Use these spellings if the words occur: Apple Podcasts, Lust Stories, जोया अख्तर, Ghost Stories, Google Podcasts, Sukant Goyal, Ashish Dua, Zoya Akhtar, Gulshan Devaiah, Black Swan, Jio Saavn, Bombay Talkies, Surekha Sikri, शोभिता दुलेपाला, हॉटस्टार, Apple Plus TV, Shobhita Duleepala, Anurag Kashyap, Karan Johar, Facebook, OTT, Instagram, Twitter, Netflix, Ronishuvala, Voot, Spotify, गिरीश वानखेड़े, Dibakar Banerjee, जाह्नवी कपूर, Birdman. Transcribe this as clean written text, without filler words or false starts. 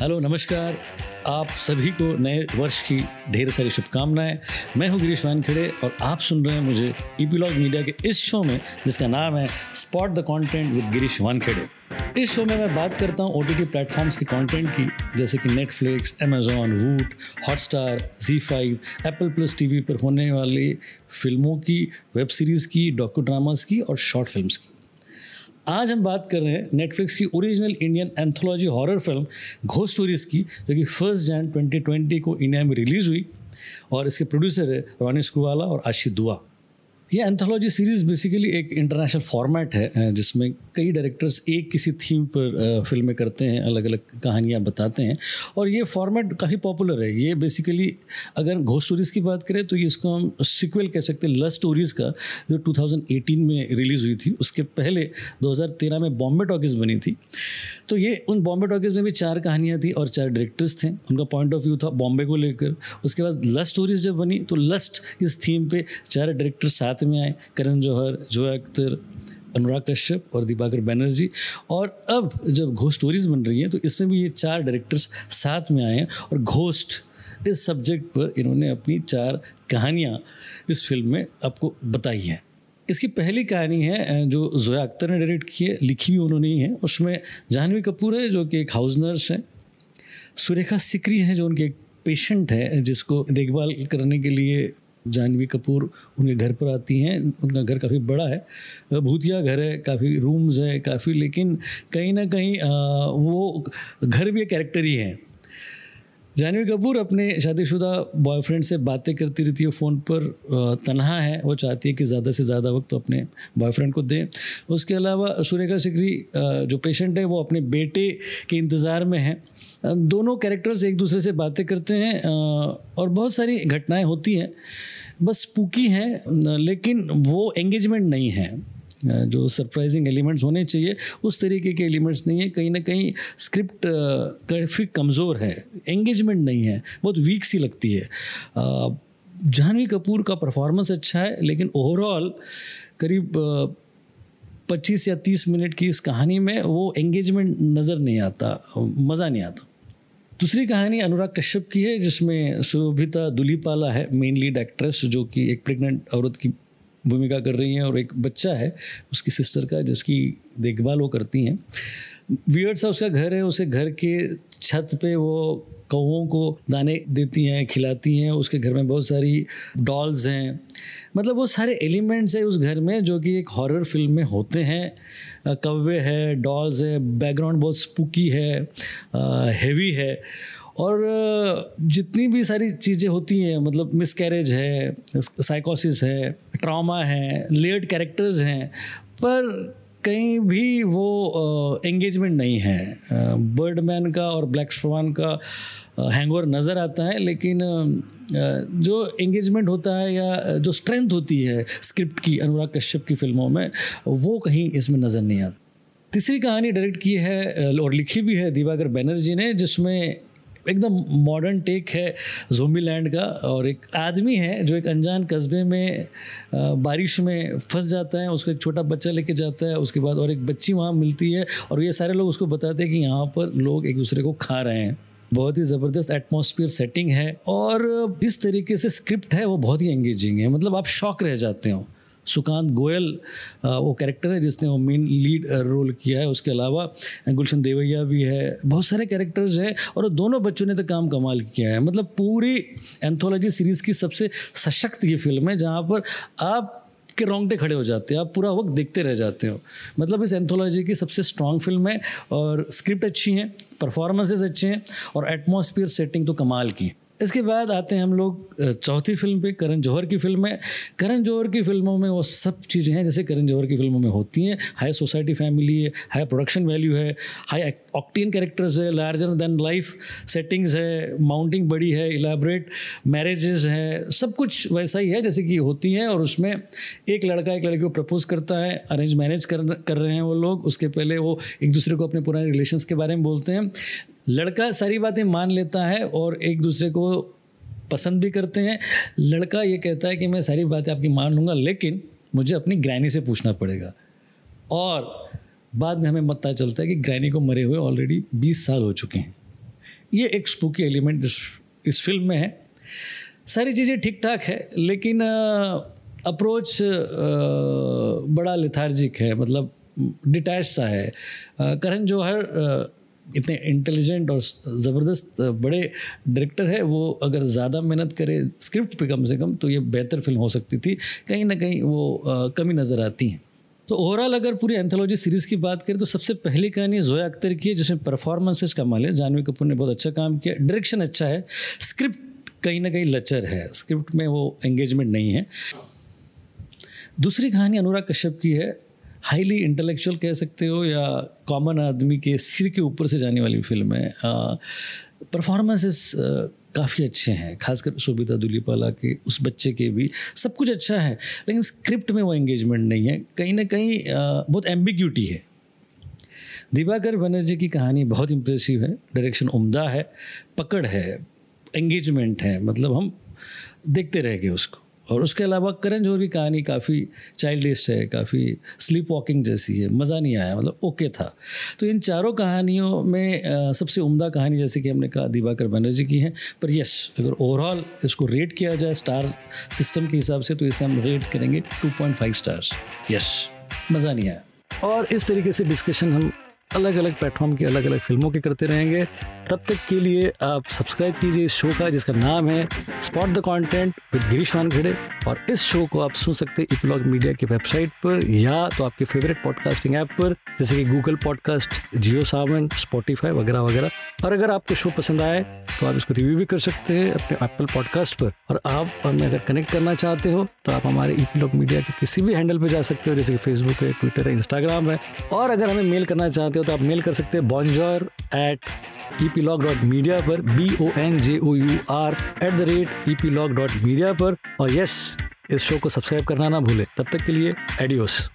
Hello नमस्कार, आप सभी को नए वर्ष की ढेर सारी शुभकामनाएं। मैं हूं गिरीश वानखेड़े और आप सुन रहे हैं मुझे ईपीलॉग मीडिया के इस शो में जिसका नाम है spot the content with गिरीश वानखेड़े। इस शो में मैं बात करता हूँ OTT प्लेटफॉर्म्स के कंटेंट की, जैसे कि Netflix, Amazon, Voot, हॉटस्टार, Z5, Apple Plus TV पर होने वाली फिल्मों की, वेब सीरीज़ की, डॉक्यू ड्रामास की और शॉर्ट फिल्म्स की। आज हम बात कर रहे हैं नेटफ्लिक्स की original Indian anthology horror film ghost stories की, जो कि 1 जनवरी 2020 को इंडिया में रिलीज़ हुई और इसके प्रोड्यूसर है रोनिशुवाला और आशीष दुआ। ये एंथोलॉजी सीरीज़ बेसिकली एक इंटरनेशनल फॉर्मेट है जिसमें कई डायरेक्टर्स एक किसी थीम पर फिल्में करते हैं, अलग अलग कहानियाँ बताते हैं और ये फॉर्मेट काफ़ी पॉपुलर है। ये बेसिकली अगर घोस्ट स्टोरीज़ की बात करें तो ये इसको हम सीक्वल कह सकते हैं लस्ट स्टोरीज़ का, जो 2018 में रिलीज़ हुई थी। उसके पहले 2013 में बॉम्बे टॉकीज़ बनी थी। तो ये उन बॉम्बे टॉकीज़ में भी 4 कहानियाँ थी और 4 डायरेक्टर्स थे, उनका पॉइंट ऑफ व्यू था बॉम्बे को लेकर। उसके बाद लस्ट स्टोरीज़ जब बनी तो लस्ट इस थीम पे 4 डायरेक्टर्स साथ में आए, करण जौहर, जोया अख्तर, अनुराग कश्यप और दिबाकर बैनर्जी। और अब जब घोस्ट स्टोरीज़ बन रही हैं तो इसमें भी ये 4 डायरेक्टर्स साथ में आए हैं और घोस्ट इस सब्जेक्ट पर इन्होंने अपनी 4 कहानियाँ इस फिल्म में आपको बताई हैं। इसकी पहली कहानी है जो जोया अख्तर ने डायरेक्ट की है, लिखी भी उन्होंने ही है। उसमें जाह्नवी कपूर है जो कि एक हाउस नर्स है, सुरेखा सिकरी है जो उनके एक पेशेंट है जिसको देखभाल करने के लिए जाह्नवी कपूर उनके घर पर आती हैं। उनका घर काफ़ी बड़ा है, भूतिया घर है, काफ़ी रूम्स है काफ़ी, लेकिन कहीं ना कहीं वो घर भी एक कैरेक्टर ही है। जाह्नवी कपूर अपने शादीशुदा बॉयफ्रेंड से बातें करती रहती है फ़ोन पर, तन्हा है, वो चाहती है कि ज़्यादा से ज़्यादा वक्त अपने बॉयफ्रेंड को दें। उसके अलावा सुरेखा सिकरी जो पेशेंट है वो अपने बेटे के इंतज़ार में है। दोनों कैरेक्टर्स एक दूसरे से बातें करते हैं और बहुत सारी घटनाएं होती हैं, बस स्पूकी हैं लेकिन वो एंगेजमेंट नहीं है। जो सरप्राइजिंग एलिमेंट्स होने चाहिए उस तरीके के एलिमेंट्स नहीं है। कहीं ना कहीं स्क्रिप्ट काफ़ी कमज़ोर है, एंगेजमेंट नहीं है, बहुत वीक सी लगती है। जाह्नवी कपूर का परफॉर्मेंस अच्छा है लेकिन ओवरऑल करीब 25 या 30 मिनट की इस कहानी में वो एंगेजमेंट नज़र नहीं आता, मज़ा नहीं आता। दूसरी कहानी अनुराग कश्यप की है जिसमें शोभिता दुलेपाला है मेन लीड एक्ट्रेस, जो कि एक प्रेग्नेंट औरत की भूमिका कर रही हैं और एक बच्चा है उसकी सिस्टर का जिसकी देखभाल वो करती हैं। वियर्ड सा उसका घर है, उसे घर के छत पे वो कौओं को दाने देती हैं, खिलाती हैं। उसके घर में बहुत सारी डॉल्स हैं, मतलब वो सारे एलिमेंट्स हैं उस घर में जो कि एक हॉरर फिल्म में होते हैं। कौवे है, डॉल्स है, बैकग्राउंड बहुत स्पूकी है, हेवी है और जितनी भी सारी चीज़ें होती हैं, मतलब मिसकैरेज है, साइकोसिस है, ट्रॉमा है, लेयर्ड कैरेक्टर्स हैं, पर कहीं भी वो एंगेजमेंट नहीं है। बर्डमैन का और ब्लैक स्वान का हैंगओवर नज़र आता है लेकिन जो एंगेजमेंट होता है या जो स्ट्रेंथ होती है स्क्रिप्ट की अनुराग कश्यप की फिल्मों में वो कहीं इसमें नज़र नहीं आता। तीसरी कहानी डायरेक्ट की है और लिखी भी है दिबाकर बैनर्जी ने, जिसमें एकदम मॉडर्न टेक है ज़ोम्बीलैंड का। और एक आदमी है जो एक अनजान कस्बे में बारिश में फंस जाता है, उसको एक छोटा बच्चा लेके जाता है, उसके बाद और एक बच्ची वहाँ मिलती है और ये सारे लोग उसको बताते हैं कि यहाँ पर लोग एक दूसरे को खा रहे हैं। बहुत ही ज़बरदस्त एटमॉस्फेयर सेटिंग है और जिस तरीके से स्क्रिप्ट है वो बहुत ही एंगेजिंग है, मतलब आप शॉक रह जाते हो। सुकांत गोयल वो कैरेक्टर है जिसने वो मेन लीड रोल किया है। उसके अलावा गुलशन देवैया भी है, बहुत सारे कैरेक्टर्स हैं और दोनों बच्चों ने तो काम कमाल किया है। मतलब पूरी एंथोलॉजी सीरीज़ की सबसे सशक्त ये फिल्म है जहाँ पर आप के रोंगटे खड़े हो जाते हैं, आप पूरा वक्त देखते रह जाते हो। मतलब इस एंथोलॉजी की सबसे स्ट्रॉन्ग फिल्म है और स्क्रिप्ट अच्छी है, परफॉर्मेंसेस अच्छे हैं और एटमॉस्फेयर सेटिंग तो कमाल की। इसके बाद आते हैं हम लोग चौथी फिल्म पे, करण जौहर की फिल्म है। करण जौहर की फिल्मों में वो सब चीज़ें हैं जैसे करण जौहर की फिल्मों में होती हैं। हाई सोसाइटी फैमिली है, हाई प्रोडक्शन वैल्यू है, हाई ऑक्टेन कैरेक्टर्स है, लार्जर देन लाइफ सेटिंग्स है, माउंटिंग बड़ी है, इलाबरेट मैरिजेस है, सब कुछ वैसा ही है जैसे कि होती है। और उसमें एक लड़का एक लड़की को प्रपोज करता है, अरेंज मैरिज कर रहे हैं वो लोग। उसके पहले वो एक दूसरे को अपने पुराने रिलेशंस के बारे में बोलते हैं, लड़का सारी बातें मान लेता है और एक दूसरे को पसंद भी करते हैं। लड़का ये कहता है कि मैं सारी बातें आपकी मान लूँगा लेकिन मुझे अपनी ग्रैनी से पूछना पड़ेगा, और बाद में हमें पता चलता है कि ग्रैनी को मरे हुए ऑलरेडी 20 साल हो चुके हैं। ये एक स्पूकी एलिमेंट इस फिल्म में है। सारी चीज़ें ठीक ठाक है लेकिन अप्रोच बड़ा लेथार्जिक है, मतलब डिटैच सा है। करण जौहर इतने इंटेलिजेंट और ज़बरदस्त बड़े डायरेक्टर है, वो अगर ज़्यादा मेहनत करे स्क्रिप्ट पे कम से कम तो ये बेहतर फिल्म हो सकती थी, कहीं ना कहीं वो कमी नज़र आती है। तो ओवरऑल अगर पूरी एंथोलॉजी सीरीज़ की बात करें तो सबसे पहली कहानी ज़ोया अख्तर की है जिसमें परफॉर्मेंसेस कमाल है, जाह्नवी कपूर ने बहुत अच्छा काम किया, डायरेक्शन अच्छा है, स्क्रिप्ट कहीं ना कहीं लचर है, स्क्रिप्ट में वो एंगेजमेंट नहीं है। दूसरी कहानी अनुराग कश्यप की है, हाईली इंटेलेक्चुअल कह सकते हो या कॉमन आदमी के सिर के ऊपर से जाने वाली फिल्म है। परफॉर्मेंसेस काफ़ी अच्छे हैं, खासकर शोभिता दुलीपाला के उस बच्चे के भी, सब कुछ अच्छा है लेकिन स्क्रिप्ट में वो एंगेजमेंट नहीं है, कहीं ना कहीं बहुत एम्बिग्यूटी है। दिबाकर बनर्जी की कहानी बहुत इंप्रेसिव है, डायरेक्शन उम्दा है, पकड़ है, एंगेजमेंट है, मतलब हम देखते रह गए उसको। और उसके अलावा करण जौहर की कहानी काफ़ी चाइल्डिश है, काफ़ी स्लीप वॉकिंग जैसी है, मज़ा नहीं आया, मतलब ओके था। तो इन चारों कहानियों में सबसे उम्दा कहानी जैसे कि हमने कहा दिबाकर बनर्जी की है, पर यस अगर ओवरऑल इसको रेट किया जाए स्टार सिस्टम के हिसाब से तो इसे हम रेट करेंगे 2.5 स्टार्स। यस, मज़ा नहीं आया। और इस तरीके से डिस्कशन हम अलग अलग प्लेटफॉर्म की अलग अलग फिल्मों के करते रहेंगे। तब तक के लिए आप सब्सक्राइब कीजिए इस शो का जिसका नाम है spot the content with गिरीश वानखेड़े, और इस शो को आप सुन सकते हैं ईप्लॉग मीडिया की वेबसाइट पर या तो आपके फेवरेट पॉडकास्टिंग ऐप पर जैसे कि गूगल पॉडकास्ट, जियो सावन, स्पॉटिफाई वगैरह वगैरह। और अगर आपको शो पसंद आए तो आप इसको रिव्यू भी कर सकते हैं अपने एप्पल पॉडकास्ट पर। और आप हमें अगर कनेक्ट करना चाहते हो तो आप हमारे ईप्लॉग मीडिया के किसी भी हैंडल पर जा सकते हो जैसे कि फेसबुक है, ट्विटर है, इंस्टाग्राम है। और अगर हमें मेल करना चाहते तो आप मेल कर सकते हैं bonjour@epilog.media पर, bonjour@epilog.media पर। और यस, इस शो को सब्सक्राइब करना ना भूले। तब तक के लिए एडियोस।